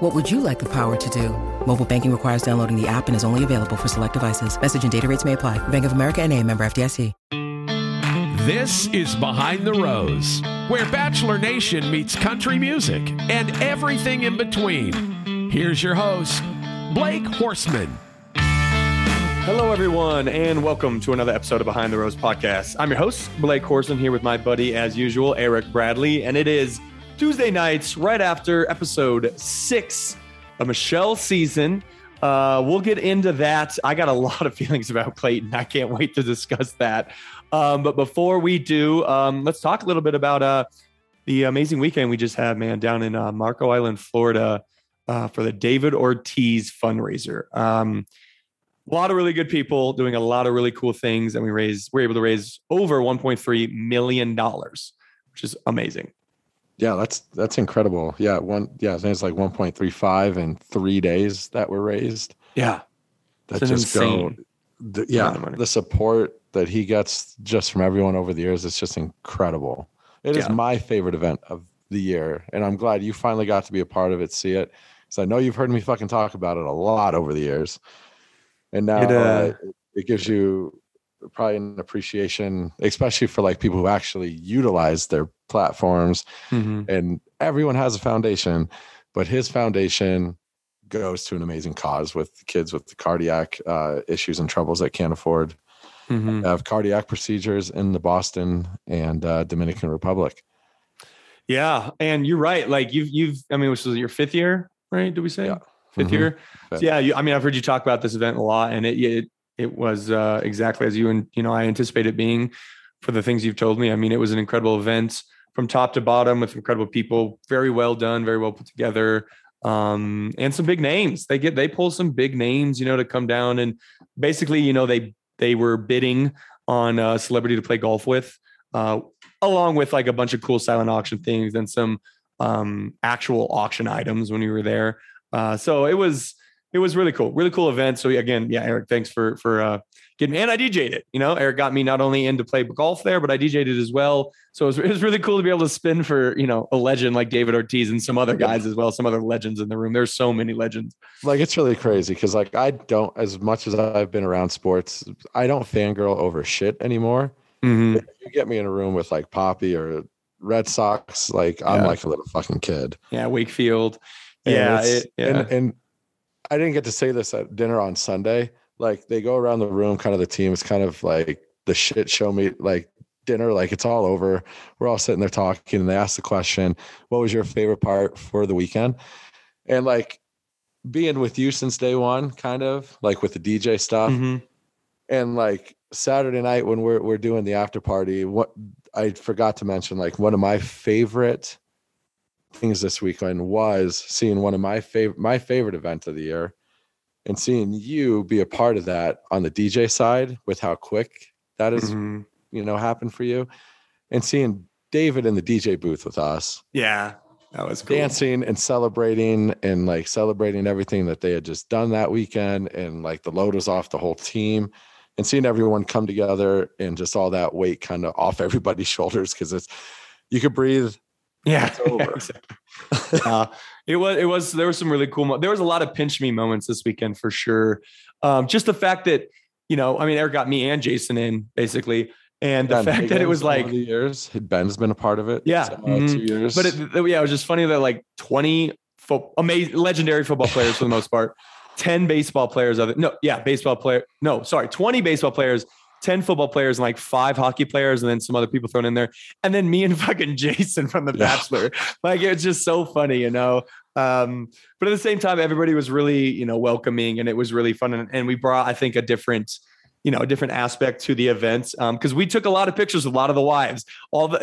What would you like the power to do? Mobile banking requires downloading the app and is only available for select devices. Message and data rates may apply. Bank of America NA, member FDIC. This is Behind the Rose, where Bachelor Nation meets country music and everything in between. Here's your host, Blake Horsman. Hello, everyone, and welcome to another episode of Behind the Rose podcast. I'm your host, Blake Horsman, here with my buddy, as usual, Eric Bradley, and it is Tuesday nights, right after episode 6 of Michelle's season. We'll get into that. I got a lot of feelings about Clayton. I can't wait to discuss that. But before we do, let's talk a little bit about the amazing weekend we just had, man, down in Marco Island, Florida, for the David Ortiz fundraiser. A lot of really good people doing a lot of really cool things. And we're able to raise over $1.3 million, which is amazing. Yeah, that's incredible. Yeah. I think it's like 1.35 in 3 days that were raised. Yeah. That's just insane. The support that he gets just from everyone over the years, it's just incredible. It is my favorite event of the year. And I'm glad you finally got to be a part of it, see it. So I know you've heard me fucking talk about it a lot over the years. And now it gives you probably an appreciation, especially for like people who actually utilize their platforms. Mm-hmm. And everyone has a foundation, but his foundation goes to an amazing cause with kids with the cardiac issues and troubles that can't afford have cardiac procedures in the Boston and Dominican Republic. Yeah. And you're right. Like this was your 5th year, right? Did we say? Yeah. 5th year. So, yeah. I've heard you talk about this event a lot, and it was exactly as I anticipate it being for the things you've told me. I mean, it was an incredible event from top to bottom with incredible people, very well done, very well put together. And some big names. They pull some big names, to come down, and basically, they were bidding on a celebrity to play golf with, along with like a bunch of cool silent auction things and some actual auction items when we were there. So it was really cool event. So again, yeah, Eric, thanks for getting me. And I DJ'd it, Eric got me not only in to play golf there, but I DJ'd it as well. So it was really cool to be able to spin for, a legend like David Ortiz and some other guys as well. Some other legends in the room. There's so many legends. Like, it's really crazy. Cause like, I don't, as much as I've been around sports, I don't fangirl over shit anymore. Mm-hmm. If you get me in a room with like Poppy or Red Sox, like I'm like a little fucking kid. Yeah. Wakefield. Yeah, and I didn't get to say this at dinner on Sunday. Like, they go around the room, kind of the team. It's kind of like the shit show me, like dinner, like it's all over. We're all sitting there talking, and they ask the question, "What was your favorite part for the weekend?" And like being with you since day one, kind of like with the DJ stuff, and like Saturday night when we're doing the after party. What I forgot to mention, like one of my favorite things this weekend was seeing one of my favorite event of the year and seeing you be a part of that on the DJ side with how quick that is, happened for you, and seeing David in the DJ booth with us. Yeah, that was cool. Dancing and celebrating and like celebrating everything that they had just done that weekend. And like the load was off the whole team, and seeing everyone come together and just all that weight kind of off everybody's shoulders. Cause you could breathe. Yeah, it's over. Exactly. It was. There were some really cool. There was a lot of pinch me moments this weekend for sure. Just the fact that Eric got me and Jason in basically, and the fact that it was like the years. Ben's been a part of it. Yeah, 2 years. But it was just funny that like 20 amazing legendary football players for the most part, 10 baseball players. 20 baseball players. 10 football players and like 5 hockey players, and then some other people thrown in there. And then me and fucking Jason from The Bachelor. Like, it's just so funny, but at the same time, everybody was really, welcoming, and it was really fun. And we brought, I think, a different, a different aspect to the event. Cause we took a lot of pictures with a lot of the wives,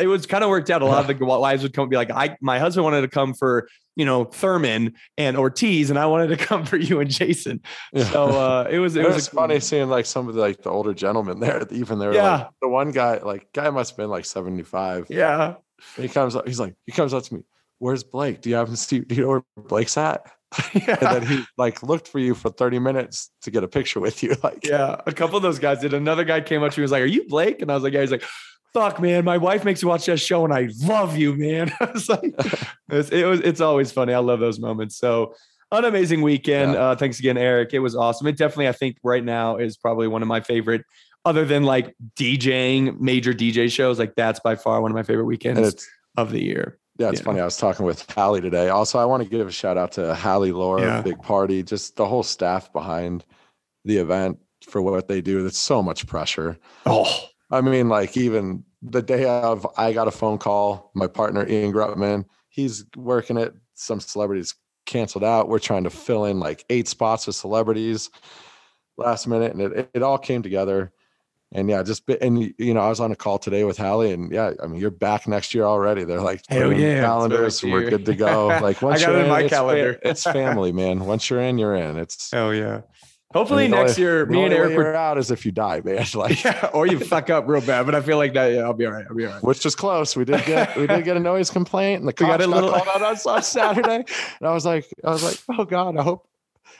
it was kind of worked out. A lot of the wives would come and be like, my husband wanted to come for you know, Thurman and Ortiz, and I wanted to come for you and Jason. So it was funny seeing like some of the, like the older gentlemen there. Even they were like the one guy, like guy must've been like 75. Yeah. And he comes up, he's like, he comes up to me. Where's Blake? Do you have him? Do you know where Blake's at? Yeah. And then he like looked for you for 30 minutes to get a picture with you. Like, yeah, a couple of those guys did. Another guy came up to me, was like, are you Blake? And I was like, yeah. He's like, fuck, man, my wife makes me watch that show and I love you, man. I was like, it's always funny. I love those moments. So an amazing weekend. Yeah. Thanks again, Eric. It was awesome. It definitely, I think right now is probably one of my favorite, other than like DJing, major DJ shows. Like that's by far one of my favorite weekends of the year. Yeah, it's funny. I was talking with Hallie today. Also, I want to give a shout out to Hallie Laura, Big Party, just the whole staff behind the event for what they do. That's so much pressure. Oh, I mean, like even the day of, I got a phone call. My partner, Ian Grubman, he's working it. Some celebrities canceled out. We're trying to fill in like 8 spots with celebrities last minute. And it all came together. And I was on a call today with Hallie, and you're back next year already. They're like, oh yeah, calendars, we're good to go. Like once I got you're in my calendar, it's family, man. Once you're in, you're in. It's oh yeah. Hopefully next year, me and Eric are out as if you die, man. Like or you fuck up real bad. But I feel like that. Yeah, I'll be all right. Which was close. We did get a noise complaint, and the cops got called out on Saturday. And I was like, oh god, I hope.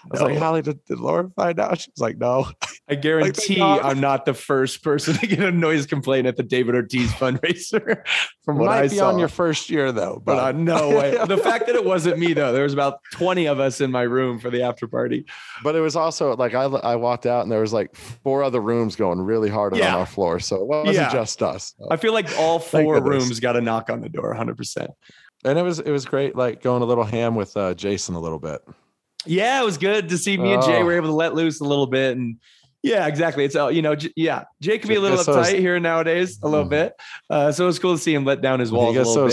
I was like, Hallie, did Laura find out? She was like, no. I guarantee I'm not the first person to get a noise complaint at the David Ortiz fundraiser. From what I saw, might be on your first year though, but no way. The fact that it wasn't me though, there was about 20 of us in my room for the after party. But it was also like I walked out and there was like 4 other rooms going really hard on our floor, so it wasn't just us. So. I feel like all 4 rooms got a knock on the door, 100%. And it was great, like going a little ham with Jason a little bit. Yeah, it was good to see me and Jay were able to let loose a little bit. And yeah, exactly. It's, Jay can be a little uptight here nowadays, a little bit. So it was cool to see him let down his walls a little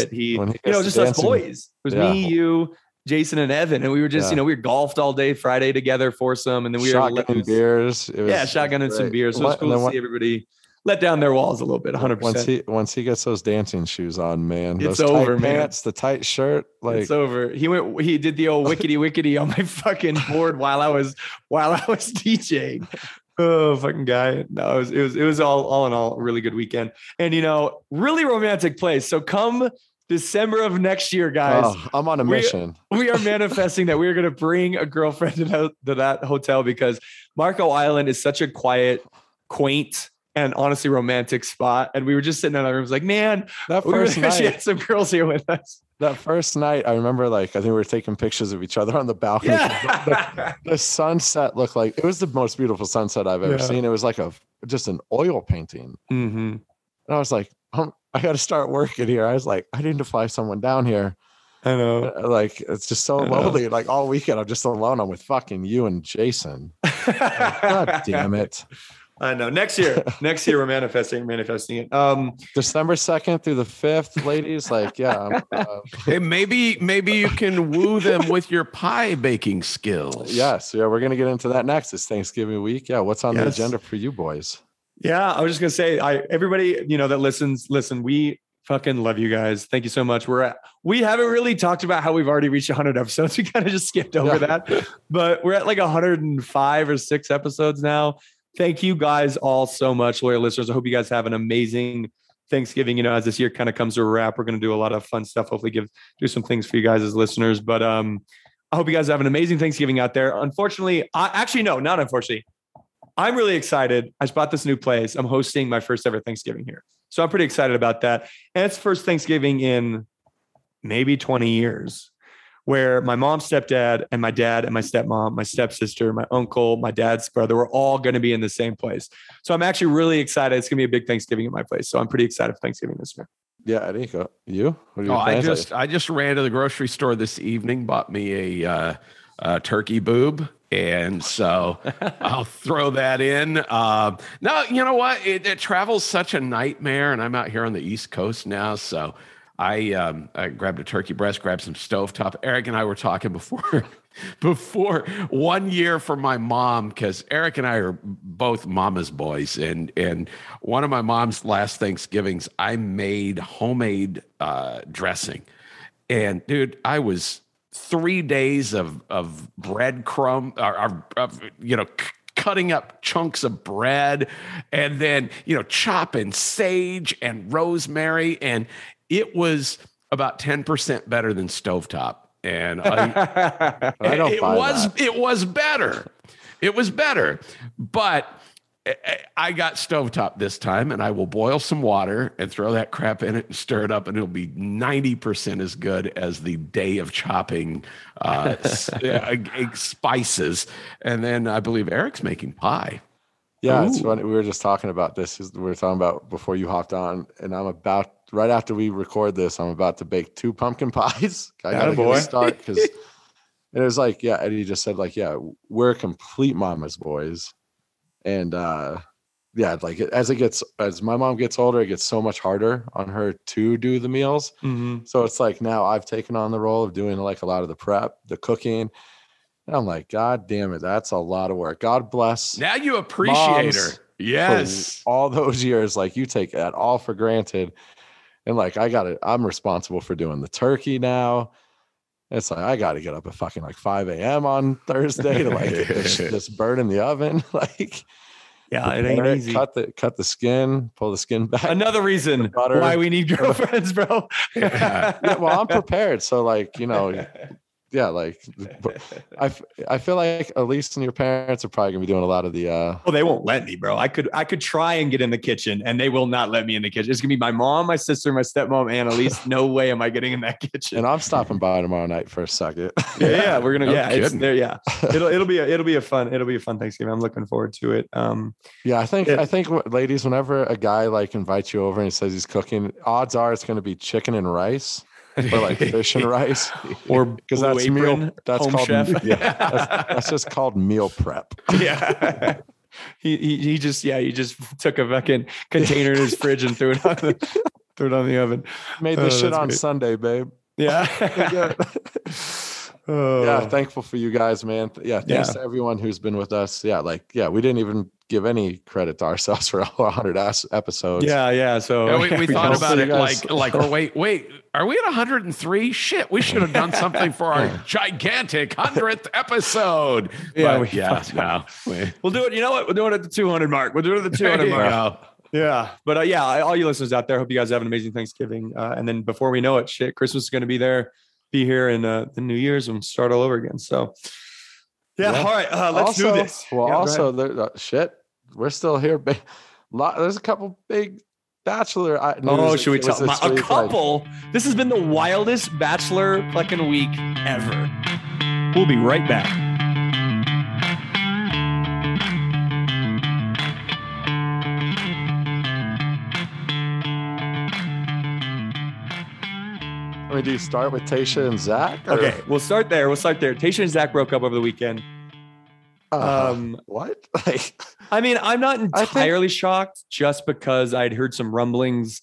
bit. Just us boys. It was me, you, Jason, and Evan. And we were just, we were golfed all day Friday together, foursome. And then we were shotgun beers. Shotgun and some beers. So it was cool to see everybody let down their walls a little bit, 100%. Once he gets those dancing shoes on, man, it's those over, tight pants, man. The tight shirt, like it's over. He did the old wickety wickety on my fucking board while I was DJing. Oh, fucking guy! No, it was all in all a really good weekend, and really romantic place. So come December of next year, guys. Oh, I'm on a mission. We are manifesting that we're going to bring a girlfriend to that hotel because Marco Island is such a quiet, quaint, and honestly romantic spot. And we were just sitting in our rooms like, man, that first night, she had some girls here with us. That first night, I remember I think we were taking pictures of each other on the balcony. Yeah. The sunset looked like, it was the most beautiful sunset I've ever seen. It was like just an oil painting. Mm-hmm. And I was like, I got to start working here. I was like, I need to fly someone down here. I know. Like, it's just so lonely. Like all weekend, I'm just alone. I'm with fucking you and Jason. Like, god damn it. I know. Next year, we're manifesting it. December 2nd through the 5th, ladies. Like, yeah. Hey, maybe you can woo them with your pie baking skills. Yes. Yeah. We're going to get into that next. It's Thanksgiving week. Yeah. What's on the agenda for you boys? Yeah. I was just going to say, everybody, that listens, listen, we fucking love you guys. Thank you so much. We haven't really talked about how we've already reached 100 episodes. We kind of just skipped over that, but we're at 105 or 6 episodes now. Thank you guys all so much, loyal listeners. I hope you guys have an amazing Thanksgiving. As this year kind of comes to a wrap, we're going to do a lot of fun stuff. Hopefully do some things for you guys as listeners. But I hope you guys have an amazing Thanksgiving out there. Unfortunately, not unfortunately. I'm really excited. I just bought this new place. I'm hosting my first ever Thanksgiving here. So I'm pretty excited about that. And it's first Thanksgiving in maybe 20 years. Where my mom's stepdad and my dad and my stepmom, my stepsister, my uncle, my dad's brother, we're all going to be in the same place. So I'm actually really excited. It's going to be a big Thanksgiving at my place. So I'm pretty excited for Thanksgiving this year. Yeah, Erika, you? What are your plans? I just ran to the grocery store this evening, bought me a turkey boob. And so I'll throw that in. No, you know what? It travel's such a nightmare. And I'm out here on the East Coast now. So I grabbed a turkey breast, grabbed some stovetop. Eric and I were talking before 1 year for my mom, because Eric and I are both mama's boys. And one of my mom's last Thanksgivings, I made homemade dressing. And dude, I was 3 days of breadcrumb, or cutting up chunks of bread, and then, chopping sage and rosemary. And it was about 10% better than stovetop. And it was better, but I got stovetop this time, and I will boil some water and throw that crap in it and stir it up, and it'll be 90% as good as the day of chopping spices. And then I believe Eric's making pie. Yeah, it's funny. We were just talking about this. We were talking about before you hopped on, and right after we record this, I'm about to bake 2 pumpkin pies. I got to start because it was like, yeah, Eddie just said like, yeah, we're complete mama's boys. And as my mom gets older, it gets so much harder on her to do the meals. Mm-hmm. So it's like now I've taken on the role of doing like a lot of the prep, the cooking. And I'm like, God damn it, that's a lot of work. God bless. Now you appreciate her. Yes. All those years, like you take that all for granted. And like, I'm responsible for doing the turkey now. It's like, I got to get up at fucking like 5 a.m. on Thursday to like just burn in the oven. Like, yeah, it ain't easy. Cut the skin, pull the skin back. Another reason why we need girlfriends, bro. Yeah. Yeah, well, I'm prepared. So like, yeah, like I feel like Elise and your parents are probably gonna be doing a lot of the. Oh, they won't let me, bro. I could try and get in the kitchen, and they will not let me in the kitchen. It's gonna be my mom, my sister, my stepmom, and Elise. No way am I getting in that kitchen. And I'm stopping by tomorrow night for a second. Yeah, we're gonna. Yeah, it's there. Yeah, it'll be a fun Thanksgiving. I'm looking forward to it. Yeah, I think ladies, whenever a guy like invites you over and he says he's cooking, odds are it's gonna be chicken and rice. Or like fish and rice, or because that's apron, meal. That's called chef. Yeah, that's just called meal prep. Yeah, he just took a fucking container in his fridge and threw it on the oven. Made this shit on great. Sunday, babe. Yeah. Yeah, thankful for you guys, man. Yeah, thanks to everyone who's been with us. Yeah, we didn't even give any credit to ourselves for all 100 episodes. Yeah. So we thought about it like wait. Are we at 103? Shit, we should have done something for our gigantic 100th episode. Yeah, we'll do it. You know what? We'll do it at the 200 mark. We'll do it at the 200 mark. Yeah. But all you listeners out there, hope you guys have an amazing Thanksgiving. And then before we know it, shit, Christmas is going to be here in the New Year's, and start all over again. So yeah. All right. Let's do this. Well, we're still here. There's a couple big Bachelor. Should we tell a couple? This has been the wildest Bachelor fucking week ever. We'll be right back. I mean, do you start with Tayshia and Zach? Or? Okay, we'll start there. Tayshia and Zach broke up over the weekend. What? I mean, I'm not entirely shocked just because I'd heard some rumblings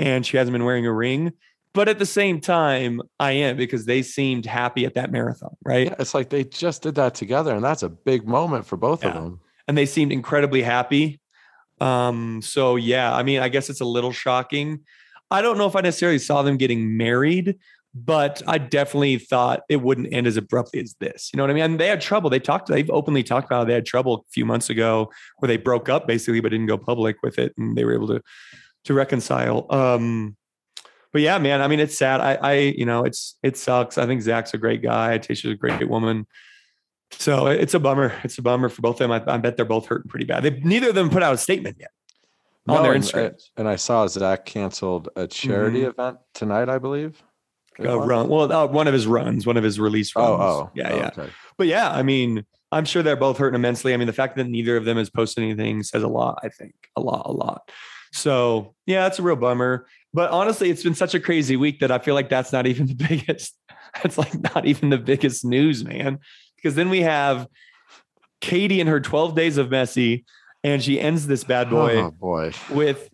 and she hasn't been wearing a ring. But at the same time, I am, because they seemed happy at that marathon, right? Yeah, it's like they just did that together, and that's a big moment for both of them. And they seemed incredibly happy. So, yeah, I mean, I guess it's a little shocking. I don't know if I necessarily saw them getting married, but I definitely thought it wouldn't end as abruptly as this. You know what I mean? And they had trouble. They've openly talked about how they had trouble a few months ago where they broke up basically, but didn't go public with it. And they were able to reconcile. But yeah, man, I mean, it's sad. It sucks. I think Zach's a great guy. Tayshia's a great woman. So it's a bummer. It's a bummer for both of them. I bet they're both hurting pretty bad. Neither of them put out a statement yet. On their Instagram. And I saw Zach canceled a charity event tonight, I believe. One of his release runs. Okay. But yeah, I mean, I'm sure they're both hurting immensely. I mean, the fact that neither of them has posted anything says a lot, I think. A lot. So yeah, it's a real bummer. But honestly, it's been such a crazy week that I feel like that's not even the biggest. That's like not even the biggest news, man. Because then we have Katie and her 12 days of messy. And she ends this bad boy, with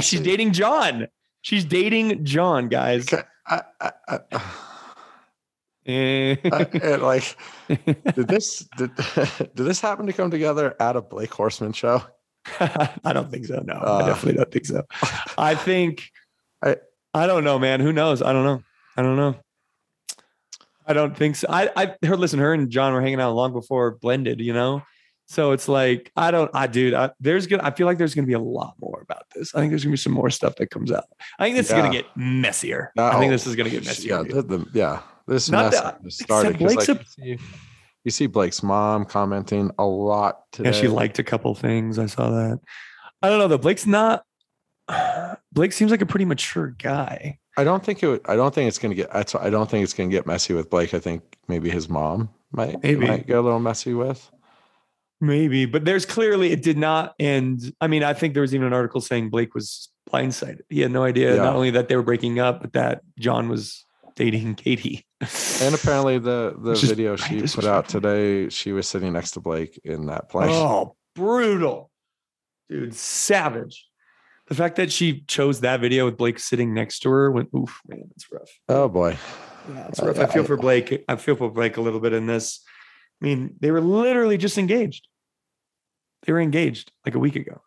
she's dating John. She's dating John, guys. Did this happen to come together at a Blake Horsman show? I don't think so. No, I definitely don't think so. I think I don't know, man. Who knows? I don't know. I don't think so. I heard. Listen, her and John were hanging out long before Blended, you know. So it's like I feel like there's gonna be a lot more about this. I think there's gonna be some more stuff that comes out. I think this is gonna get messier. No, I think this is gonna get messier. Yeah, this mess started. Blake's you see Blake's mom commenting a lot today. Yeah, she liked a couple things. I saw that. I don't know though. Blake seems like a pretty mature guy. I don't think it's gonna get messy with Blake. I think maybe his mom might get a little messy with. Maybe, but there's clearly it did not end. I mean, I think there was even an article saying Blake was blindsided. He had no idea not only that they were breaking up, but that John was dating Katie. And apparently the video she put out today, she was sitting next to Blake in that plane. Oh, brutal. Dude, savage. The fact that she chose that video with Blake sitting next to her went, oof, man, that's rough. Oh boy. Yeah, it's rough. I feel for Blake. I feel for Blake a little bit in this. I mean, they were literally just engaged. They were engaged like a week ago.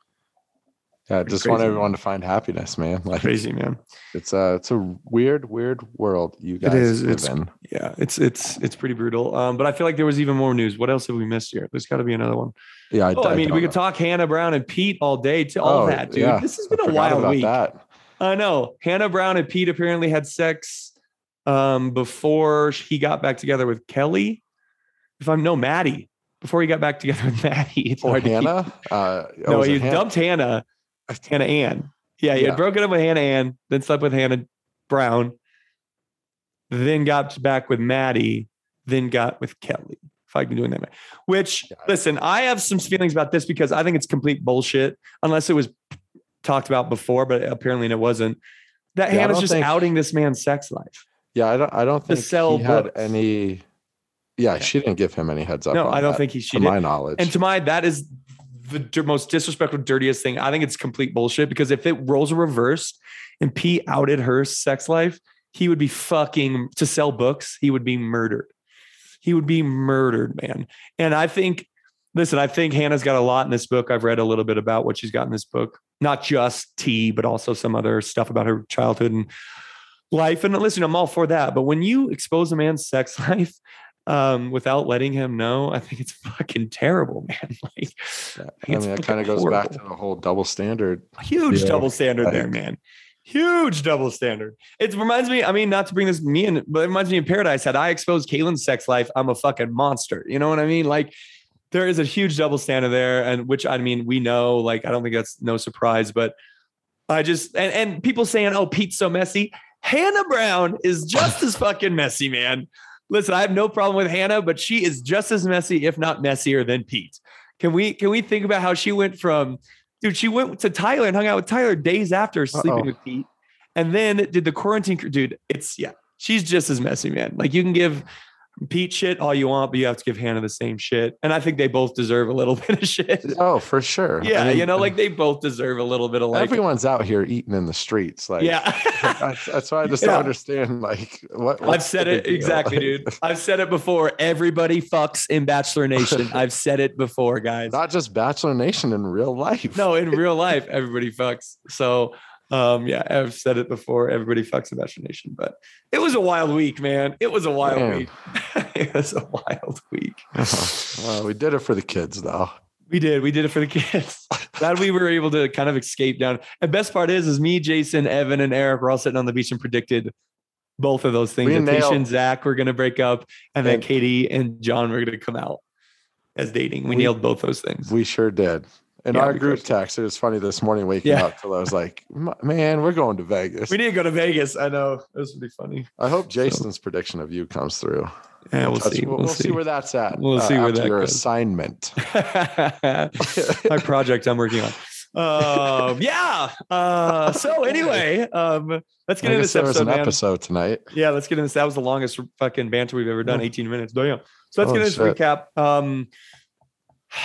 Yeah, just want everyone to find happiness, man. Like, crazy, man. It's a weird world you guys live in. Yeah, it's pretty brutal. But I feel like there was even more news. What else have we missed here? There's got to be another one. Yeah, we could talk Hannah Brown and Pete all day to all that, dude. Yeah. This has been a wild week. I know. Hannah Brown and Pete apparently had sex before he got back together with Kelly. Maddie. Before he got back together with Maddie. Or Hannah? Dumped Hannah. Hannah Ann. Yeah, he had broken up with Hannah Ann, then slept with Hannah Brown, then got back with Maddie, then got with Kelly. If I can do it that way. Which, listen, I have some feelings about this because I think it's complete bullshit, unless it was talked about before, but apparently it wasn't. That Hannah's just outing this man's sex life. Yeah, I don't think he had any... Yeah, she didn't give him any heads up. No, I don't think she did. To my knowledge. And to that is the most disrespectful, dirtiest thing. I think it's complete bullshit because if it roles are reversed and Pete outed her sex life, he would be fucking, to sell books, he would be murdered. He would be murdered, man. And I think Hannah's got a lot in this book. I've read a little bit about what she's got in this book. Not just tea, but also some other stuff about her childhood and life. And listen, I'm all for that. But when you expose a man's sex life, without letting him know, I think it's fucking terrible, man. That kind of goes back to the whole double standard. Double standard there, man. Huge double standard. It reminds me, I mean, not to bring this me in, but it reminds me of Paradise. Had I exposed Caitlin's sex life, I'm a fucking monster. You know what I mean? Like, there is a huge double standard there, and which, I mean, we know, like, I don't think that's no surprise, but I just, and people saying, oh, Pete's so messy. Hannah Brown is just as fucking messy, man. Listen, I have no problem with Hannah, but she is just as messy, if not messier, than Pete. Can we think about how she went from, dude, she went to Tyler and hung out with Tyler days after sleeping with Pete, and then did the quarantine. Dude, she's just as messy, man. Like, you can give Pete shit all you want, but you have to give Hannah the same shit. And I think they both deserve a little bit of shit. Oh, for sure. Yeah, I mean, they both deserve a little bit of like. Everyone's out here eating in the streets, like. Yeah, that's why I just don't understand. Like, what? I've said it exactly, dude. I've said it before. Everybody fucks in Bachelor Nation. I've said it before, guys. Not just Bachelor Nation, in real life. No, in real life, everybody fucks. So. I've said it before. Everybody fucks in Bachelor Nation, but it was a wild week, man. It was a wild week. It was a wild week. Well, we did it for the kids, though. We did it for the kids. Glad we were able to kind of escape down. And best part is me, Jason, Evan, and Eric were all sitting on the beach and predicted both of those things. Tayshia and Zach were going to break up, and then Katie and John were going to come out as dating. We nailed both those things. We sure did. In our group text, it was funny this morning waking up till I was like, man, we're going to Vegas. We need to go to Vegas. I know. This would be funny. I hope Jason's prediction of you comes through. Yeah, we'll see. We'll see where that's at. We'll see where that your goes. Assignment. My project I'm working on. So anyway, let's get into this episode. There was an episode tonight. Yeah, let's get into this. That was the longest fucking banter we've ever done, 18 minutes. Damn. So let's get into this recap.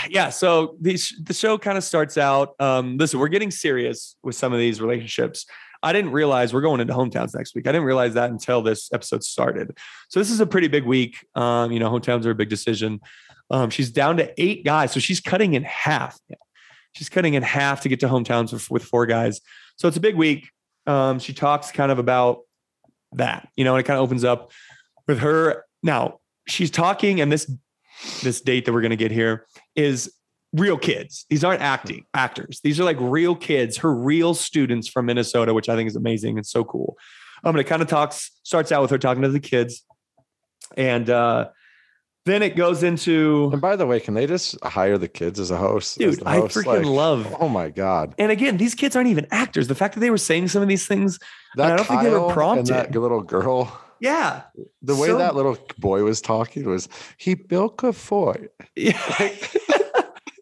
Yeah, so the show kind of starts out. Listen, we're getting serious with some of these relationships. I didn't realize we're going into hometowns next week. I didn't realize that until this episode started. So this is a pretty big week. Hometowns are a big decision. She's down to 8 guys, so she's cutting in half. Yeah. She's cutting in half to get to hometowns with 4 guys. So it's a big week. She talks kind of about that, and it kind of opens up with her Now she's talking, and this date that we're going to get here is real kids. These aren't actors. These are like real kids, her real students from Minnesota, which I think is amazing and so cool. But it kind of starts out with her talking to the kids. And then it goes into... And by the way, can they just hire the kids as a host? Dude, I freaking love... Oh my God. And again, these kids aren't even actors. The fact that they were saying some of these things, I don't think they were prompted. And that little girl... Yeah. The way that little boy was talking was, he built a fort. Yeah.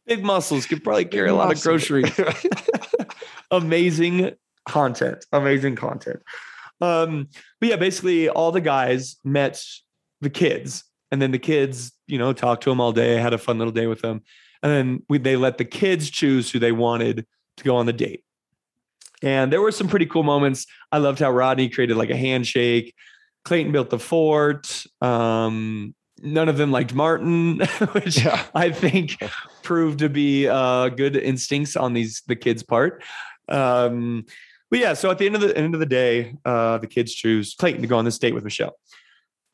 Big muscles could probably carry a lot of groceries. Amazing content. But yeah, basically all the guys met the kids, and then the kids, talked to them all day, had a fun little day with them. And then they let the kids choose who they wanted to go on the date. And there were some pretty cool moments. I loved how Rodney created like a handshake. Clayton built the fort. None of them liked Martin, which I think proved to be good instincts on the kids' part. But yeah, so at the end of the day, the kids choose Clayton to go on this date with Michelle.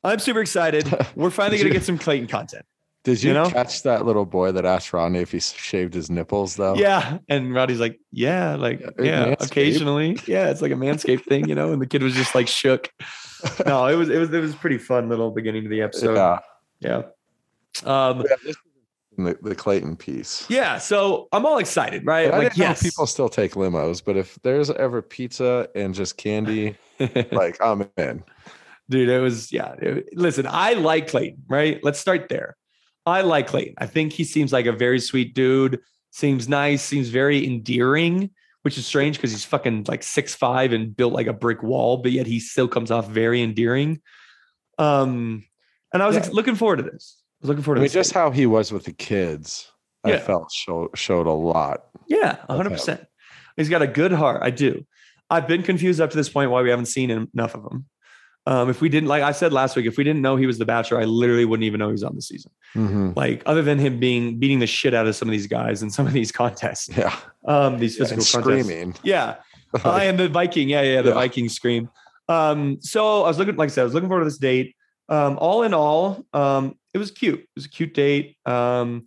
I'm super excited. We're finally going to get some Clayton content. Did you catch that little boy that asked Rodney if he shaved his nipples, though? Yeah. And Rodney's like, Manscaped. Occasionally. Yeah. It's like a Manscaped thing, and the kid was just like shook. No, it was pretty fun little beginning of the episode. Yeah. The Clayton piece. Yeah. So I'm all excited, right? But I know people still take limos, but if there's ever pizza and just candy, like I'm in. Dude, listen, I like Clayton, right? Let's start there. I like Clayton. I think he seems like a very sweet dude, seems nice, seems very endearing, which is strange because he's fucking like 6'5" and built like a brick wall, but yet he still comes off very endearing. And I was looking forward to this. I was looking forward to this. Just how he was with the kids, I felt showed a lot. Yeah, 100%. He's got a good heart. I do. I've been confused up to this point why we haven't seen enough of him. If we didn't, like I said last week, if we didn't know he was the Bachelor, I literally wouldn't even know he was on the season. Mm-hmm. Like other than him beating the shit out of some of these guys in some of these contests. Yeah. These physical contests. Screaming. Yeah. I am the Viking. Yeah. The Viking scream. So I was looking, like I said, I was looking forward to this date. All in all, it was cute. It was a cute date. He kind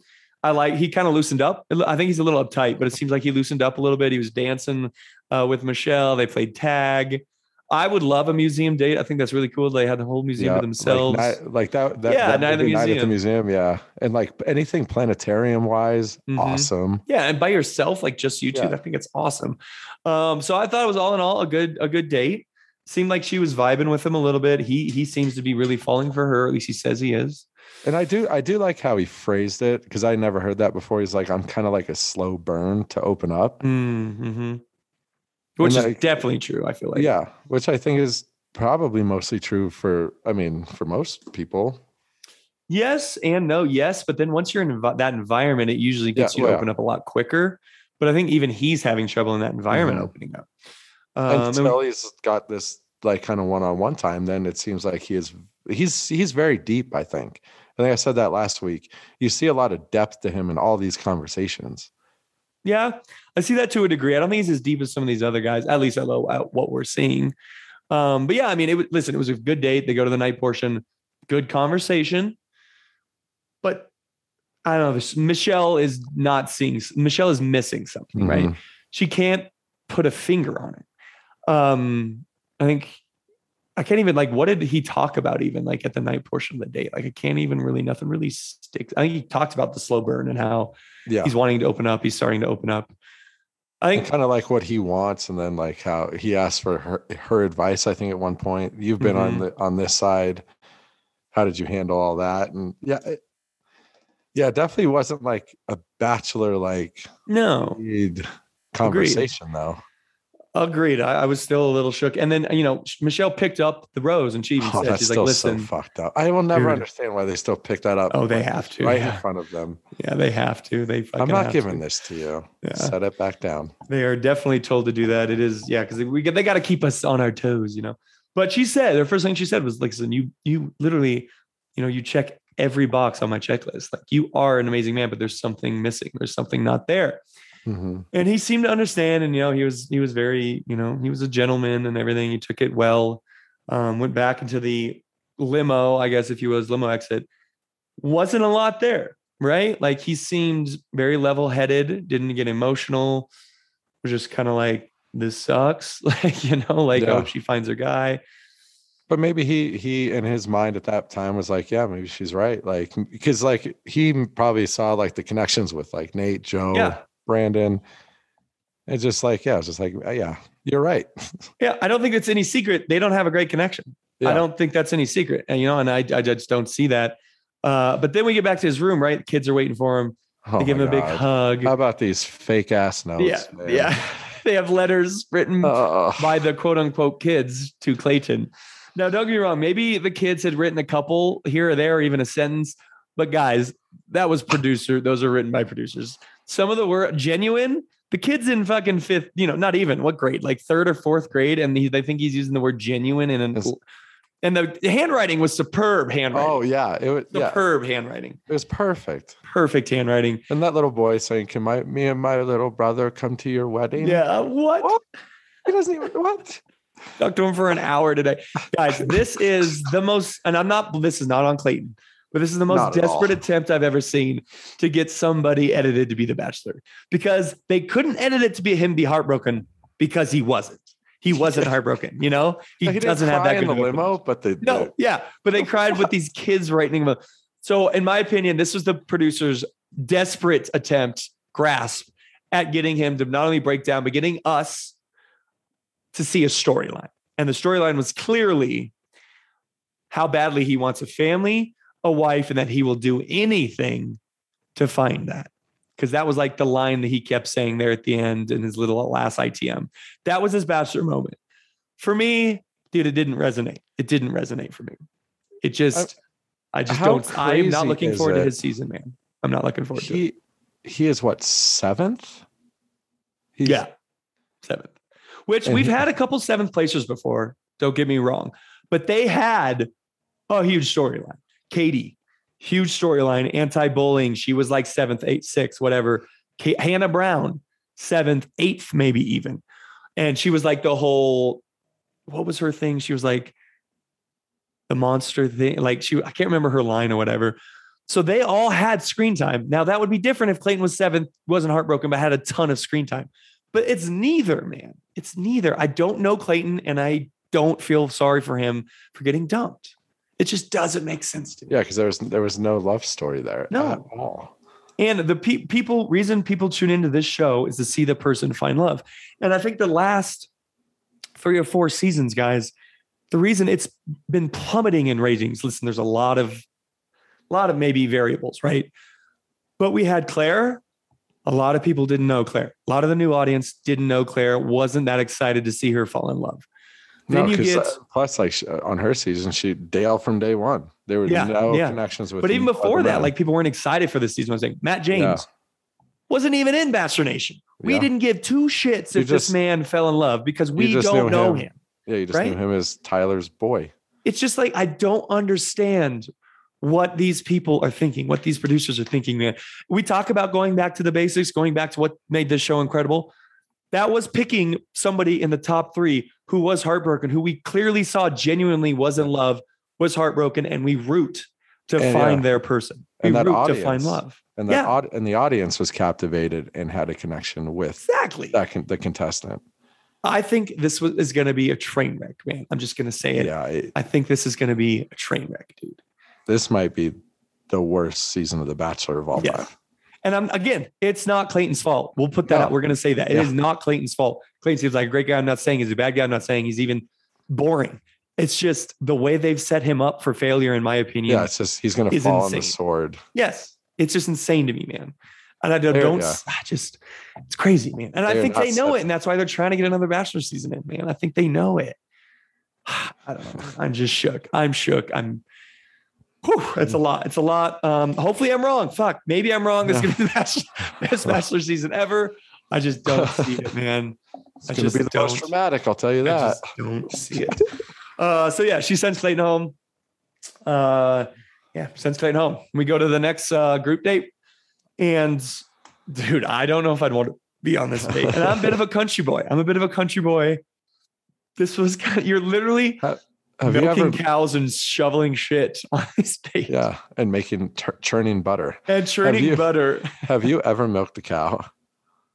of loosened up. I think he's a little uptight, but it seems like he loosened up a little bit. He was dancing with Michelle. They played tag. I would love a museum date. I think that's really cool. They had the whole museum to themselves. Night at the museum. Yeah. And like anything planetarium wise. Mm-hmm. Awesome. Yeah. And by yourself, like just you two, I think it's awesome. So I thought it was all in all a good date. Seemed like she was vibing with him a little bit. He seems to be really falling for her. At least he says he is. And I do like how he phrased it, because I never heard that before. He's like, I'm kind of like a slow burn to open up. Mm-hmm. Which is definitely true, I feel like. Yeah, which I think is probably mostly true for most people. Yes and no, yes. But then once you're in that environment, it usually gets you to open up a lot quicker. But I think even he's having trouble in that environment opening up. Until he's got this like kind of one-on-one time, then it seems like he's very deep, I think. I think I said that last week. You see a lot of depth to him in all these conversations. Yeah, I see that to a degree. I don't think he's as deep as some of these other guys, at least at what we're seeing. But yeah, I mean, it was a good date. They go to the night portion, good conversation. But I don't know, Michelle is missing something, right? She can't put a finger on it. I think I can't even what did he talk about even like at the night portion of the date? Like I can't even really, nothing really sticks. I think he talked about the slow burn and how he's wanting to open up. He's starting to open up. I think kind of like what he wants, and then like how he asked for her advice. I think at one point you've been on this side. How did you handle all that? And it definitely wasn't like a Bachelor conversation. Agreed. Though. Agreed. I was still a little shook, and then Michelle picked up the rose, and she even said, that's "She's still like, listen, so fucked up." I will never understand why they still picked that up. Oh, they have to in front of them. Yeah, they have to. I'm not giving this to you. Yeah. Set it back down. They are definitely told to do that. It is, because they got to keep us on our toes, But she said the first thing she said was, "Listen, you literally, you check every box on my checklist. Like you are an amazing man, but there's something missing. There's something not there." Mm-hmm. And he seemed to understand, and he was very, he was a gentleman and everything. He took it well. Went back into the limo, I guess if you was limo exit, wasn't a lot there, right? Like he seemed very level-headed, didn't get emotional, was just kind of like, this sucks. Like, you know, like, yeah. I hope she finds her guy. But maybe he in his mind at that time was like, yeah, maybe she's right. Like, because like he probably saw like the connections with like Nate, Joe, yeah. Brandon. It's just like, yeah, it's just like, yeah, you're right. Yeah. I don't think it's any secret. They don't have a great connection. Yeah. I don't think that's any secret. And, you know, and I just don't see that. But then we get back to his room, right? The kids are waiting for him. They give him a big hug. How about these fake ass notes? Yeah. Man. Yeah. They have letters written by the quote unquote kids to Clayton. Now, don't get me wrong. Maybe the kids had written a couple here or there, or even a sentence. But guys, that was producer. Those are written by producers. Some of the were genuine. The kid's in fucking fifth, you know, not even what grade, like third or fourth grade. And they think he's using the word genuine. And the handwriting was superb handwriting. Oh, yeah. It was superb handwriting. It was perfect. Perfect handwriting. And that little boy saying, can me and my little brother come to your wedding? Yeah. What? He doesn't even, what? Talked to him for an hour today. Guys, this is the most, and this is not on Clayton, but this is the most desperate attempt I've ever seen to get somebody edited to be The Bachelor, because they couldn't edit it to be him be heartbroken, because he wasn't. He wasn't heartbroken, you know? He doesn't have that good of a limo, but they did. Yeah, but they cried with these kids writing them. So in my opinion, this was the producer's desperate grasp at getting him to not only break down, but getting us to see a storyline. And the storyline was clearly how badly he wants a family, a wife, and that he will do anything to find that. Because that was like the line that he kept saying there at the end in his little last ITM. That was his Bachelor moment. For me, dude, it didn't resonate. It didn't resonate for me. It just, I'm not looking forward to his season, man. I'm not looking forward to it. He is what, seventh? Seventh. Which we've had a couple seventh placers before. Don't get me wrong. But they had a huge storyline. Katie. Huge storyline, anti-bullying. She was like 7th, 8th, 6th, whatever. Hannah Brown, 7th, 8th, maybe even. And she was like the whole, what was her thing? She was like the monster thing. Like I can't remember her line or whatever. So they all had screen time. Now that would be different if Clayton was 7th, wasn't heartbroken, but had a ton of screen time. But it's neither, man. It's neither. I don't know Clayton, and I don't feel sorry for him for getting dumped. It just doesn't make sense to me. Yeah, because there was no love story there at all. And the reason people tune into this show is to see the person find love. And I think the last 3 or 4 seasons, guys, the reason it's been plummeting in ratings. Listen, there's a lot of maybe variables, right? But we had Claire. A lot of people didn't know Claire. A lot of the new audience didn't know Claire. Wasn't that excited to see her fall in love. Then you get plus like on her season, Dale from day one. There were no connections with. But even before that, like people weren't excited for this season. I was like, Matt James wasn't even in Bachelor Nation. We didn't give 2 shits if this man fell in love because we don't know him. Yeah, you just knew him as Tyler's boy. It's just like I don't understand what these people are thinking, what these producers are thinking, man. We talk about going back to the basics, going back to what made this show incredible. That was picking somebody in the top 3 who was heartbroken, who we clearly saw genuinely was in love, was heartbroken, and we root to find their person. We root to find love. And the audience was captivated and had a connection with the contestant. I think this is going to be a train wreck, man. I'm just going to say it. Yeah, I think this is going to be a train wreck, dude. This might be the worst season of The Bachelor of all time. And again, it's not Clayton's fault. We'll put that out. We're going to say that. It is not Clayton's fault. Clayton seems like a great guy. I'm not saying he's a bad guy. I'm not saying he's even boring. It's just the way they've set him up for failure, in my opinion. Yeah, it's just he's going to fall on the sword. Yes. It's just insane to me, man. And it's crazy, man. And I think they know it. And that's why they're trying to get another Bachelor season in, man. I think they know it. I don't know. I'm just shook. It's a lot. Hopefully I'm wrong. Fuck. Maybe I'm wrong. This is going to be the best Bachelor season ever. I just don't see it, man. It's going to be the most dramatic. I'll tell you that. I just don't see it. She sends Clayton home. We go to the next group date. And dude, I don't know if I'd want to be on this date. And I'm a bit of a country boy. This was kind of, you're literally milking cows and shoveling shit on his page. Yeah, and making churning butter. And churning butter. Have you ever milked a cow?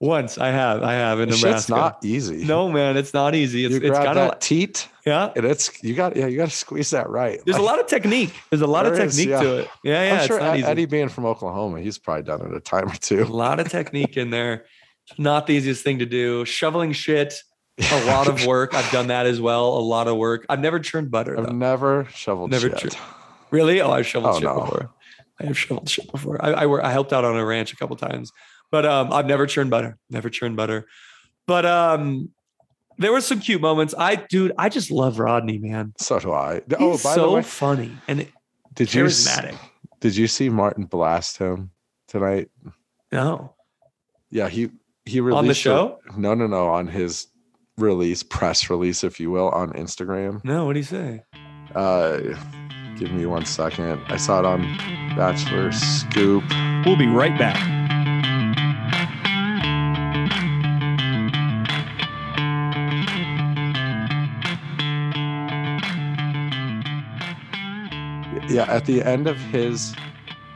Once I have in Nebraska. It's not easy. No, man, it's not easy. It's got a teat. Yeah, and you got to squeeze that right. There's a lot of technique. There's a lot of technique to it. Yeah. I'm sure it's not easy. Eddie being from Oklahoma, he's probably done it a time or two. A lot of technique in there. Not the easiest thing to do. Shoveling shit. A lot of work. I've done that as well. A lot of work. I've never churned butter. I've never shoveled shit. Really? Oh, I've shoveled shit before. I have shoveled shit before. I helped out on a ranch a couple times. But I've never churned butter. But there were some cute moments. I just love Rodney, man. So do I. Oh, he's by so the way, funny and charismatic. Did you see Martin blast him tonight? No. Yeah, he released on the show. No, on his press release, if you will, on Instagram. No, what did he say? Give me 1 second. I saw it on Bachelor Scoop. We'll be right back. Yeah, at the end of his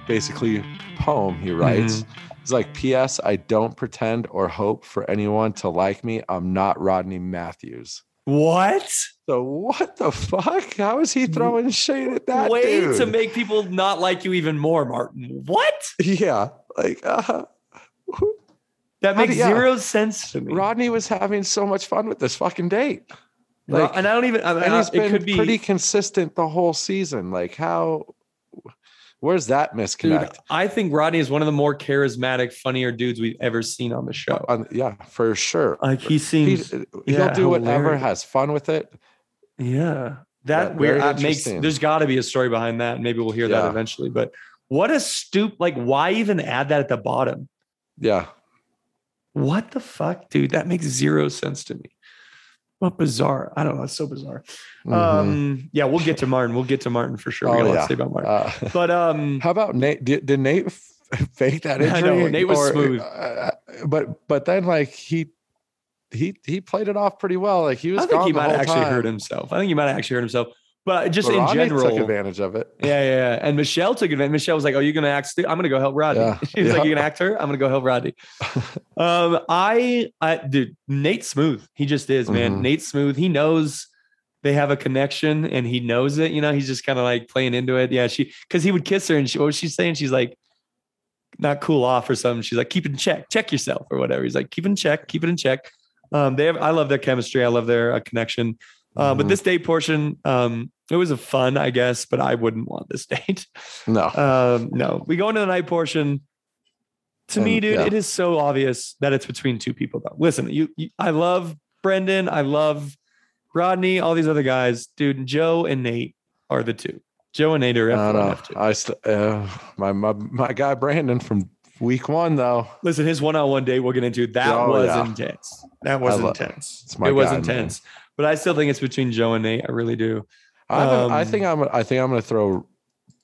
basically poem, he writes, it's like, P.S. I don't pretend or hope for anyone to like me. I'm not Rodney Matthews. What? So what the fuck? How is he throwing shade at that dude? To make people not like you even more, Martin. What? Yeah. Like, that makes zero sense to me. Rodney was having so much fun with this fucking date. Like, and I don't even. And he's been pretty consistent the whole season. Like, how? Where's that misconnect? Dude, I think Rodney is one of the more charismatic, funnier dudes we've ever seen on the show. Yeah, for sure. Like he seems. He'll do whatever, has fun with it. Yeah, that weird makes. There's got to be a story behind that. And maybe we'll hear that eventually. But what a stupid! Like, why even add that at the bottom? Yeah. What the fuck, dude? That makes zero sense to me. What bizarre. I don't know. It's so bizarre. Yeah, we'll get to Martin. We'll get to Martin for sure. We got a lot to say about Martin. But how about Nate? Did Nate fake that injury? I know. Nate was smooth. But then like he played it off pretty well. Like he was gone the whole time. I think he might have actually hurt himself. But just in general, took advantage of it. Yeah. And Michelle took advantage. Michelle was like, "Oh, you're gonna act? I'm gonna go help Rodney." Yeah, she was like, "You're gonna act her? I'm gonna go help Rodney." Dude, Nate's smooth. He just is, man. Nate's smooth. He knows they have a connection, and he knows it. You know, he's just kind of like playing into it. Yeah, because he would kiss her, and what was she saying? She's like, "Not cool off" or something. She's like, "Keep it in check. Check yourself" or whatever. He's like, "Keep it in check. Keep it in check." I love their chemistry. I love their connection. But this date portion, it was a fun, I guess, but I wouldn't want this date. No. We go into the night portion. To me, dude, it is so obvious that it's between two people. Though, listen, I love Brendan. I love Rodney. All these other guys, dude. Joe and Nate are the two. Joe and Nate are F1 and F2. My guy Brandon from week one, though. Listen, his one-on-one date we'll get into. That was intense. It was intense. Man. But I still think it's between Joe and Nate. I really do. I think I'm going to throw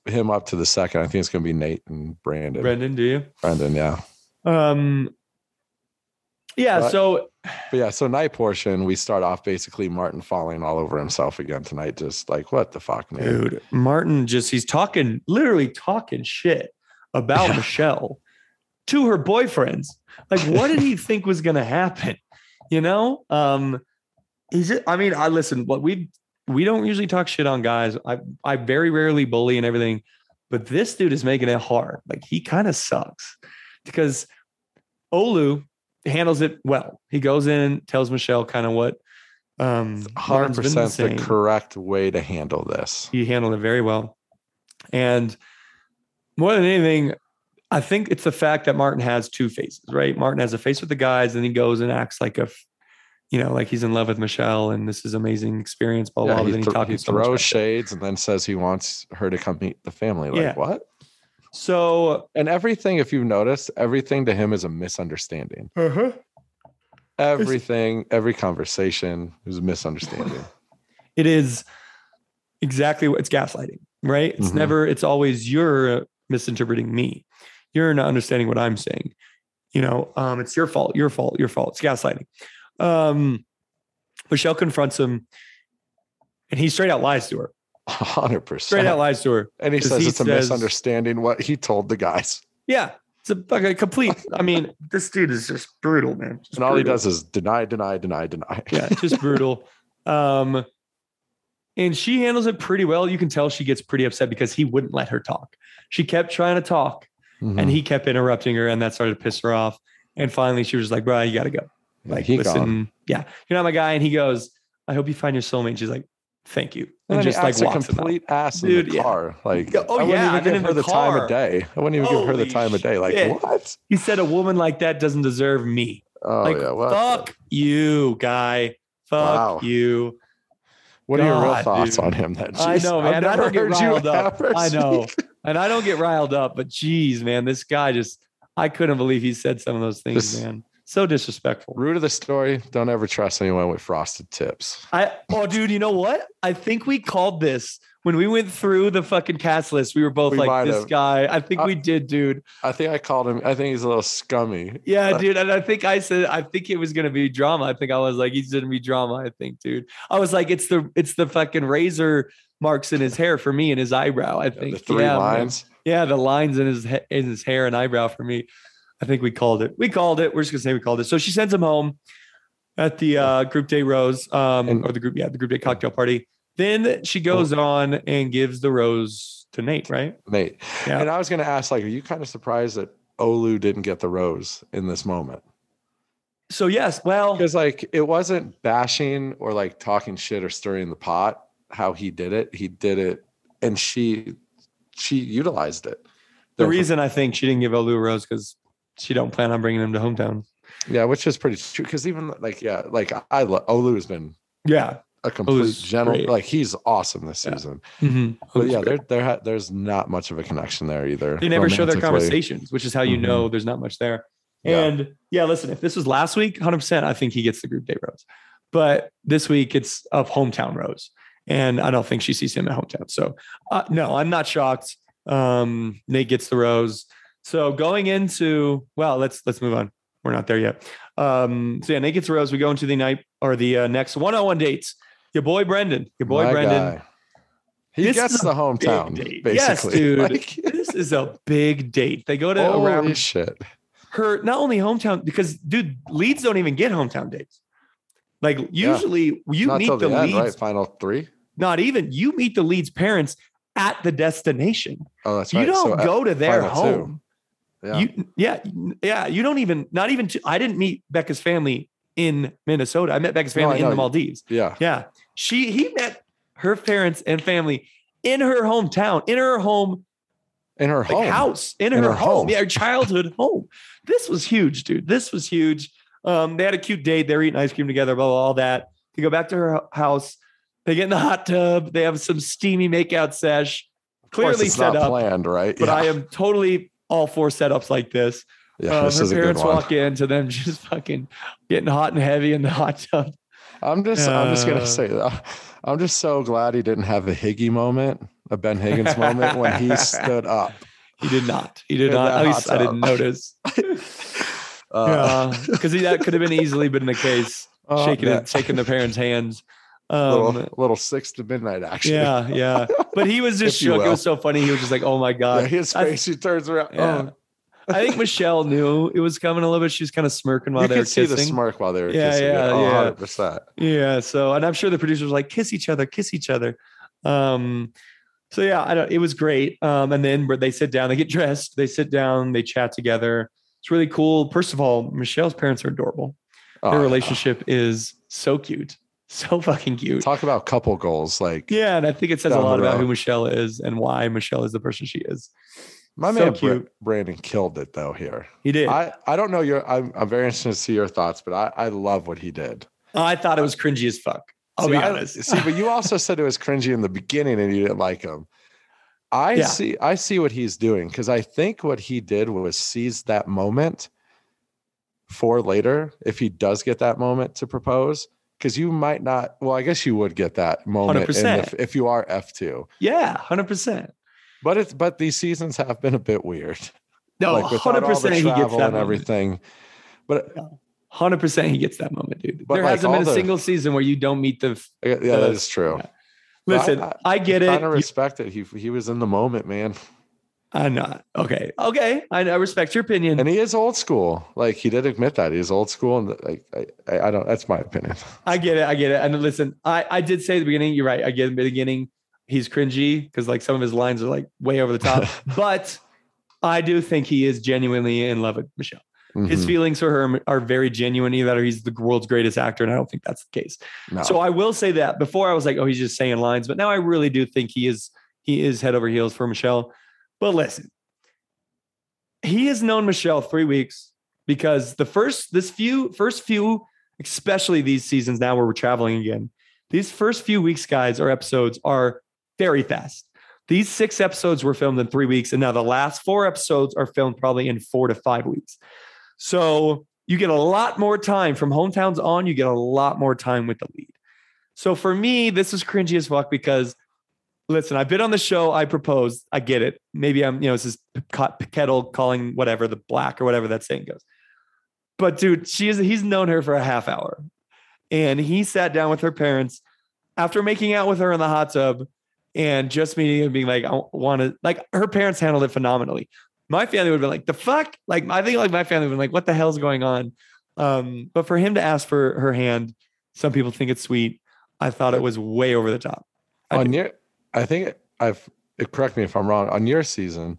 him up to the second. I think it's going to be Nate and Brendan. Brendan, do you? Brendan, yeah. Yeah. So night portion, we start off basically Martin falling all over himself again tonight. Just like, what the fuck, man? Dude, Martin he's literally talking shit about Michelle to her boyfriends. Like, what did he think was going to happen? You know. We don't usually talk shit on guys. I very rarely bully and everything, but this dude is making it hard. Like he kind of sucks because Olu handles it well. He goes in, tells Michelle kind of what 100% the correct way to handle this. He handled it very well, and more than anything, I think it's the fact that Martin has two faces. Right, Martin has a face with the guys, and he goes and acts like a. You know, like he's in love with Michelle and this is amazing experience. Blah, blah. He throws shades and then says he wants her to come meet the family. Like what? So, and everything, if you've noticed, everything to him is a misunderstanding. Everything, every conversation is a misunderstanding. It is exactly what it's gaslighting, right? It's never, it's always you're misinterpreting me. You're not understanding what I'm saying. You know, it's your fault. It's gaslighting. Michelle confronts him. And he straight out lies to her. 100%. Straight out lies to her. And he says it's a misunderstanding what he told the guys. Yeah. It's a fucking complete. I mean, this dude is just brutal, man. Just and all brutal. He does is deny, deny, deny, deny. Yeah, just brutal. And she handles it pretty well. You can tell she gets pretty upset because he wouldn't let her talk. She kept trying to talk, mm-hmm. and he kept interrupting her, and that started to piss her off. And finally, she was like, bro, you got to go. Like, listen, gone. Yeah, you're not my guy. And he goes, I hope you find your soulmate. She's like, thank you. And just like walks a complete ass in the car. Like, oh, I wouldn't even give her the time of day. I wouldn't even give her the time of day. Like, what? He said a woman like that doesn't deserve me. Oh, like, yeah. Well, fuck you, guy. Fuck you. What are your real thoughts on him then? I know, man. I don't get riled up. I know. And I don't get riled up, but geez, man, this guy just, I couldn't believe he said some of those things, man. So disrespectful. Root of the story, don't ever trust anyone with frosted tips. Dude, you know what? I think we called this when we went through the fucking cast list. We were both like, this guy. I think we did, dude. I think I called him. I think he's a little scummy. Yeah, dude. And I think I said, I think it was going to be drama. I think I was like, he's going to be drama. I think, dude. I was like, it's the fucking razor marks in his hair for me and his eyebrow. I think the three lines. Man. Yeah, the lines in his hair and eyebrow for me. I think we called it. We're just gonna say we called it. So she sends him home at the group day rose, the group day cocktail party. Then she goes on and gives the rose to Nate, right? Nate. Yeah. And I was gonna ask, like, are you kind of surprised that Olu didn't get the rose in this moment? So yes, well, because like it wasn't bashing or like talking shit or stirring the pot. How he did it, and she utilized it. The reason I think she didn't give Olu a rose because she don't plan on bringing him to hometown. Yeah, which is pretty true. Because even like, yeah, like Olu has been a complete general. Like he's awesome this season. Mm-hmm. But yeah, there's not much of a connection there either. They never show their conversations, which is how you know there's not much there. Yeah. And yeah, listen, if this was last week, 100%, I think he gets the group day rose. But this week it's a hometown rose. And I don't think she sees him at hometown. So no, I'm not shocked. Nate gets the rose. So going into, well, let's move on. We're not there yet. So yeah, Nate gets a rose. We go into the night or the next one-on-one dates. Your boy, Brendan. Guy. He gets the hometown, basically. Yes, dude. Like, this is a big date. They go to around shit. Her, not only hometown, because, dude, leads don't even get hometown dates. Like, usually you not meet the leads. Right? Final three? Not even. You meet the leads' parents at the destination. Oh, that's right. You don't go to their home. Two. Yeah. You don't even, not even, I didn't meet Becca's family in Minnesota. I met Becca's family in the Maldives. Yeah. Yeah. He met her parents and family in her hometown, in her home. Yeah, her childhood home. This was huge, dude. They had a cute date. They're eating ice cream together, blah, blah, all that. They go back to her house. They get in the hot tub. They have some steamy makeout sesh. Clearly set up, planned, right? But yeah. I am totally all four setups like this. Yeah, this her is parents a good one. Walk in to them just fucking getting hot and heavy in the hot tub. I'm just gonna say that I'm just so glad he didn't have a Ben Higgins moment when he stood up. He did not. At least I didn't notice. Because that could have been the case. Shaking the parents' hands. Little 6 to midnight action. Yeah, yeah. But he was just shook. It was so funny. He was just like, "Oh my god!" Yeah, his face. He turns around. Yeah. Oh. I think Michelle knew it was coming a little bit. She was kind of smirking while they were kissing. You could see the smirk while they were kissing. Yeah, yeah, 100%. Yeah. So, and I'm sure the producers were like, "Kiss each other." So yeah, it was great. And then they sit down. They get dressed. They sit down. They chat together. It's really cool. First of all, Michelle's parents are adorable. Their relationship is so cute. So fucking cute. Talk about couple goals. Like, yeah, and I think it says a lot about who Michelle is and why Michelle is the person she is. My man Brandon killed it though here. He did. I don't know I'm very interested to see your thoughts, but I love what he did. I thought it was cringy as fuck. I'll be honest. But you also said it was cringy in the beginning and you didn't like him. I see what he's doing because I think what he did was seize that moment for later, if he does get that moment to propose. Because you might not. Well, I guess you would get that moment if you are F2. Yeah, 100%. But these seasons have been a bit weird. No, 100%. He gets that and moment. Everything. But 100%, he gets that moment, dude. There hasn't been a single season where you don't meet the. Yeah, that is true. Listen, I get it. I kind of respect it. He was in the moment, man. I'm not. Okay. I respect your opinion. And he is old school. Like, he did admit that he's old school. And like, I don't, that's my opinion. I get it. And listen, I did say at the beginning, you're right. I get it at the beginning. He's cringy because like some of his lines are like way over the top, but I do think he is genuinely in love with Michelle. Mm-hmm. His feelings for her are very genuine, either he's the world's greatest actor. And I don't think that's the case. No. So I will say that before I was like, oh, he's just saying lines, but now I really do think he is head over heels for Michelle. But listen, he has known Michelle 3 weeks because the first few, especially these seasons now where we're traveling again, these first few weeks, guys, or episodes are very fast. These 6 episodes were filmed in 3 weeks. And now the last 4 episodes are filmed probably in 4 to 5 weeks. So you get a lot more time from hometowns on. You get a lot more time with the lead. So for me, this is cringy as fuck because listen, I've been on the show. I proposed. I get it. Maybe I'm, it's this kettle calling whatever the black or whatever that saying goes. But dude, he's known her for a half hour, and he sat down with her parents after making out with her in the hot tub and just meeting and being like, I want to, like, her parents handled it phenomenally. My family would have been like, the fuck? Like, I think like my family would have been like, what the hell's going on? But for him to ask for her hand, some people think it's sweet. I thought it was way over the top. I think correct me if I'm wrong, on your season,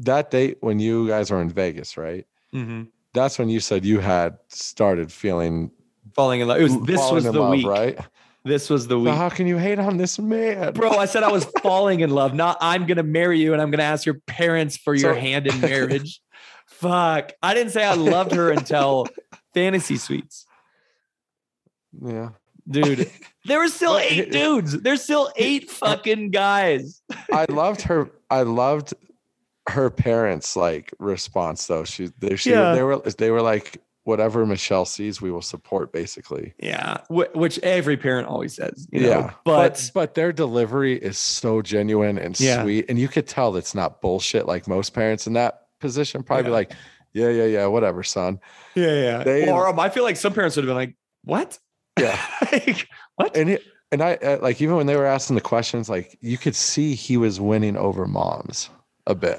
that date when you guys were in Vegas, right? Mm-hmm. That's when you said you had started falling in love. This was the week, right? This was the week. So how can you hate on this man? Bro, I said I was falling in love, not I'm going to marry you and I'm going to ask your parents for your hand in marriage. Fuck. I didn't say I loved her until Fantasy Suites. Yeah. Dude, there were still 8 dudes. There's still 8 fucking guys. I loved her parents' like response though. They were like, whatever Michelle sees, we will support basically. Yeah, which every parent always says. You know? But their delivery is so genuine and sweet, and you could tell that's not bullshit. Like most parents in that position probably like, yeah, whatever, son. Yeah. Or I feel like some parents would have been like, what? Yeah. Like, what? And I like, even when they were asking the questions, like you could see he was winning over moms a bit.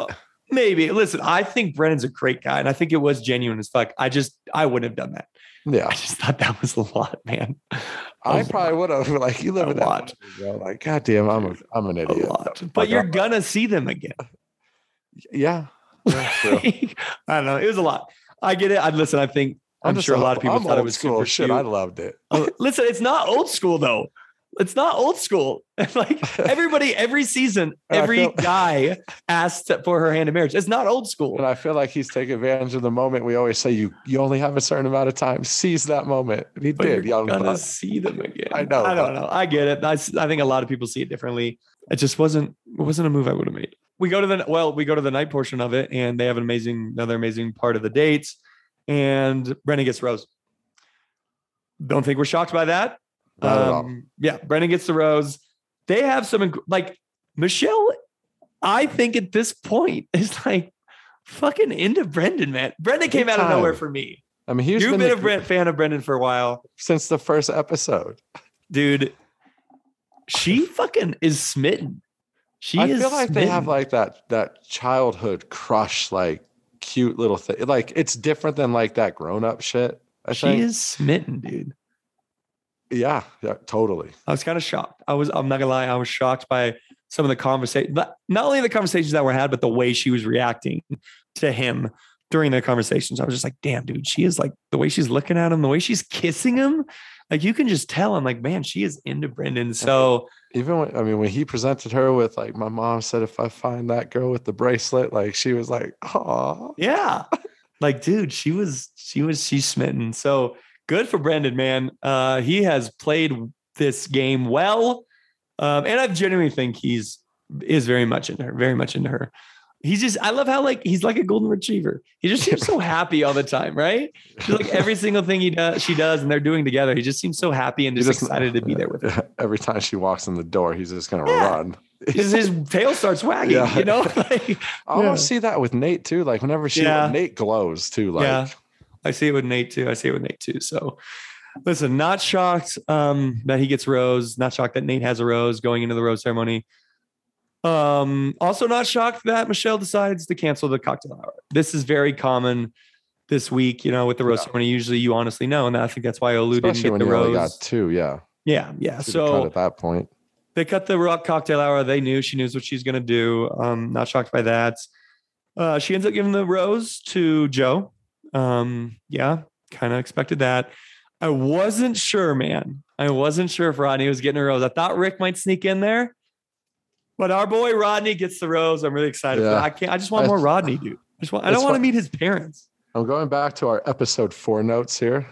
Maybe. Listen, I think Brendan's a great guy and I think it was genuine as fuck. I wouldn't have done that. Yeah. I just thought that was a lot, man. I probably would have, like, you live in that lot. World, like, goddamn, I'm an idiot. But you're going to see them again. Yeah. I don't know. It was a lot. I get it. I think I'm sure a lot of people thought it was super shit. Cute. I loved it. Listen, it's not old school though. It's not old school. Like everybody, every season, guy asked for her hand in marriage. It's not old school. And I feel like he's taking advantage of the moment. We always say you only have a certain amount of time. Seize that moment. And he did. You're gonna see them again. I know. I don't know. I get it. I think a lot of people see it differently. It just wasn't a move I would have made. We go to the night portion of it, and they have another amazing part of the dates. And Brendan gets rose. Don't think we're shocked by that. Brendan gets the rose. They have some, like, Michelle, I think at this point is like fucking into Brendan, man. Brendan came out of nowhere for me. I mean, you've been a fan of Brendan for a while. Since the first episode. Dude, she fucking is smitten. I feel like they have like that childhood crush, like cute little thing. Like it's different than like that grown-up shit. She is smitten, dude. Yeah, totally. I was kind of shocked. I'm not gonna lie. I was shocked by some of the conversation, but not only the conversations that were had, but the way she was reacting to him during the conversations. I was just like, damn, dude, she is like the way she's looking at him, the way she's kissing him. Like you can just tell. I'm like, man, she is into Brendan. So even when he presented her with like, my mom said, if I find that girl with the bracelet, like she was like, oh yeah, like dude, she's smitten. So. Good for Brendan, man. He has played this game well. And I genuinely think he is very much into her. He's just, I love how like, he's like a golden retriever. He just seems so happy all the time, right? She's like every single thing she does and they're doing together. He just seems so happy and just excited to be there with her. Every time she walks in the door, he's just going to run. His tail starts wagging, you know? Like, I almost see that with Nate too. Like whenever Nate glows too. Like. Yeah. I see it with Nate too. So Listen, not shocked that he gets Rose. Not shocked that Nate has a Rose going into the Rose ceremony. Also not shocked that Michelle decides to cancel the cocktail hour. This is very common this week, you know, with the Rose ceremony. Usually you honestly know. And I think that's why Olu didn't get the Rose. Only got two, yeah. Yeah, yeah. So at that point, they cut the rock cocktail hour. They knew. She knew what she's going to do. Not shocked by that. She ends up giving the Rose to Joe. Yeah, kind of expected that. I wasn't sure, man. I wasn't sure if Rodney was getting a Rose. I thought Rick might sneak in there. But our boy Rodney gets the Rose. I'm really excited. Yeah. I just want more Rodney, dude. I don't want to meet his parents. I'm going back to our episode 4 notes here.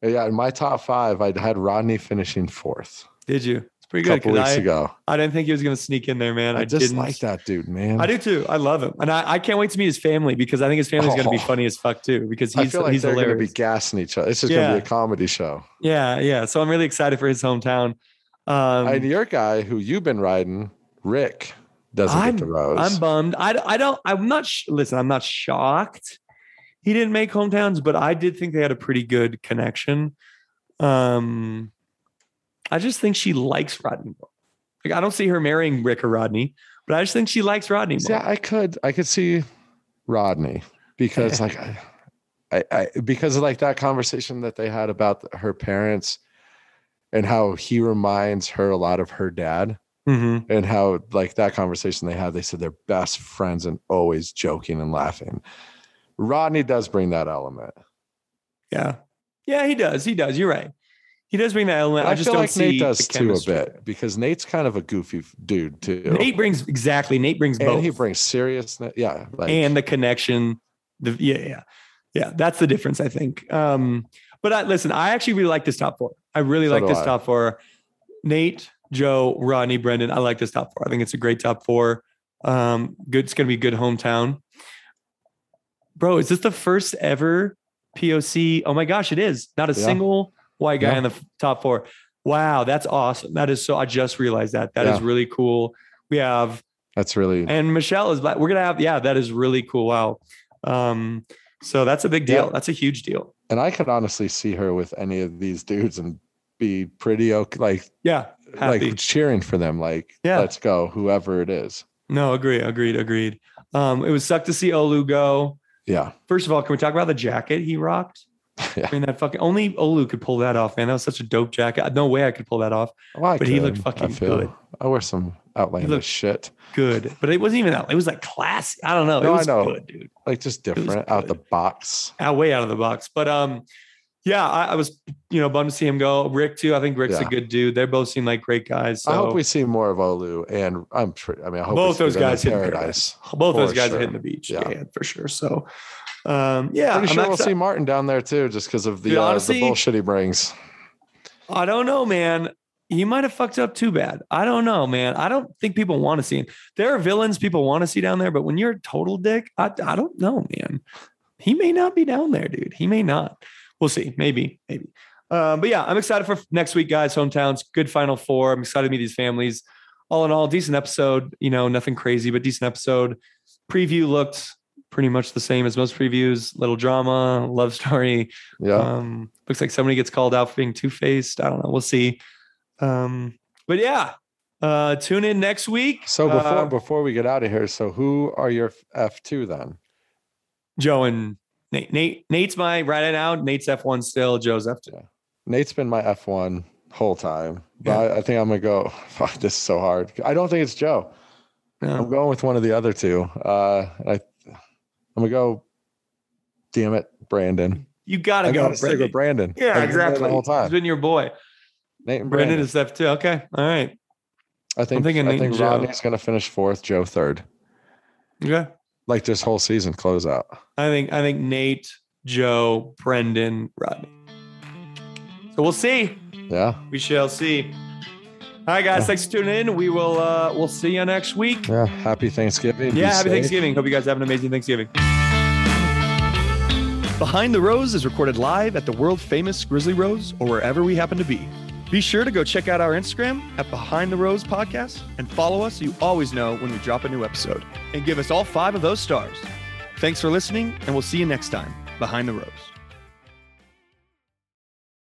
Yeah, in my top 5, I'd had Rodney finishing 4th. Did you? It's pretty good. A couple weeks ago. I didn't think he was going to sneak in there, man. I just didn't like that dude, man. I do too. I love him. And I can't wait to meet his family because I think his family's going to be funny as fuck too because he's, I feel like he's hilarious. They're going to be gassing each other. It's just going to be a comedy show. Yeah, yeah. So I'm really excited for his hometown. And your guy who you've been riding, Rick, doesn't get the Rose. I'm bummed. Listen, I'm not shocked. He didn't make hometowns, but I did think they had a pretty good connection. I just think she likes Rodney more. Like, I don't see her marrying Rick or Rodney, but I just think she likes Rodney more. Yeah, I could see Rodney because like because of like that conversation that they had about her parents and how he reminds her a lot of her dad. Mm-hmm. And how like that conversation they had, they said they're best friends and always joking and laughing. Rodney does bring that element. Yeah. Yeah, he does. He does. You're right. He does bring that element. I just don't see Nate does too a bit because Nate's kind of a goofy dude too. Nate brings both. And he brings seriousness. Yeah. And the connection. Yeah. That's the difference, I think. But listen, I actually really like this top 4. I really like this top 4. Nate, Joe, Rodney, Brendan. I like this top 4. I think it's a great top 4. Good. It's going to be good hometown. Bro, is this the first ever POC? Oh my gosh, it is. Not a single white guy in the top 4. Wow, that's awesome. That is so. I just realized that. That is really cool. We have. That's really. And Michelle is black. We're going to have. Yeah, that is really cool. Wow. So that's a big deal. Yeah. That's a huge deal. And I could honestly see her with any of these dudes and be pretty okay. Like, yeah. Happy. Like cheering for them. Like, let's go, whoever it is. No, agreed. It was suck to see Olu go. Yeah. First of all, can we talk about the jacket he rocked? Yeah. I mean, that fucking only Olu could pull that off, man. That was such a dope jacket. No way I could pull that off. He looked fucking good. I wear some outlandish shit. Good, but it wasn't even out. It was like classy. I don't know. No, I know. Good, dude. Like just different out the box. Way out of the box. But I was bummed to see him go. Rick too. I think Rick's a good dude. They both seem like great guys. So. I hope we see more of Olu, and I hope both those guys hit Paradise. Both those guys are hitting the beach, yeah, for sure. So, I'm sure we'll see Martin down there too, just because of the bullshit he brings. I don't know, man. He might have fucked up too bad. I don't know, man. I don't think people want to see him. There are villains people want to see down there, but when you're a total dick, I don't know, man. He may not be down there, dude. He may not. We'll see. Maybe. But yeah, I'm excited for next week, guys. Hometowns, good final 4. I'm excited to meet these families. All in all, decent episode. Nothing crazy, but decent episode. Preview looked pretty much the same as most previews. Little drama, love story. Yeah. Looks like somebody gets called out for being two-faced. I don't know. We'll see. But yeah, tune in next week. So before we get out of here, so who are your F2 then? Joe and Nate's my right now. Nate's F1 still. Joe's F2. Yeah. Nate's been my F1 whole time. Yeah. But I think I'm gonna go. Fuck, this is so hard. I don't think it's Joe. No. I'm going with one of the other two. I'm gonna go. Damn it, Brandon. You gotta go. Stick with Brandon. Yeah, exactly. The whole time. He's been your boy. Nate and Brandon is F2. Okay, all right. I think Rodney's gonna finish 4th. Joe 3rd. Okay. Like this whole season closeout. I think Nate, Joe, Brendan, Rodney. So we'll see. Yeah. We shall see. All right, guys. Yeah. Thanks for tuning in. We will we'll see you next week. Yeah. Happy Thanksgiving. Yeah, happy Thanksgiving. Hope you guys have an amazing Thanksgiving. Behind the Rose is recorded live at the world famous Grizzly Rose or wherever we happen to be. Be sure to go check out our Instagram at Behind the Rose Podcast and follow us so you always know when we drop a new episode. And give us all 5 of those stars. Thanks for listening, and we'll see you next time, Behind the Rose.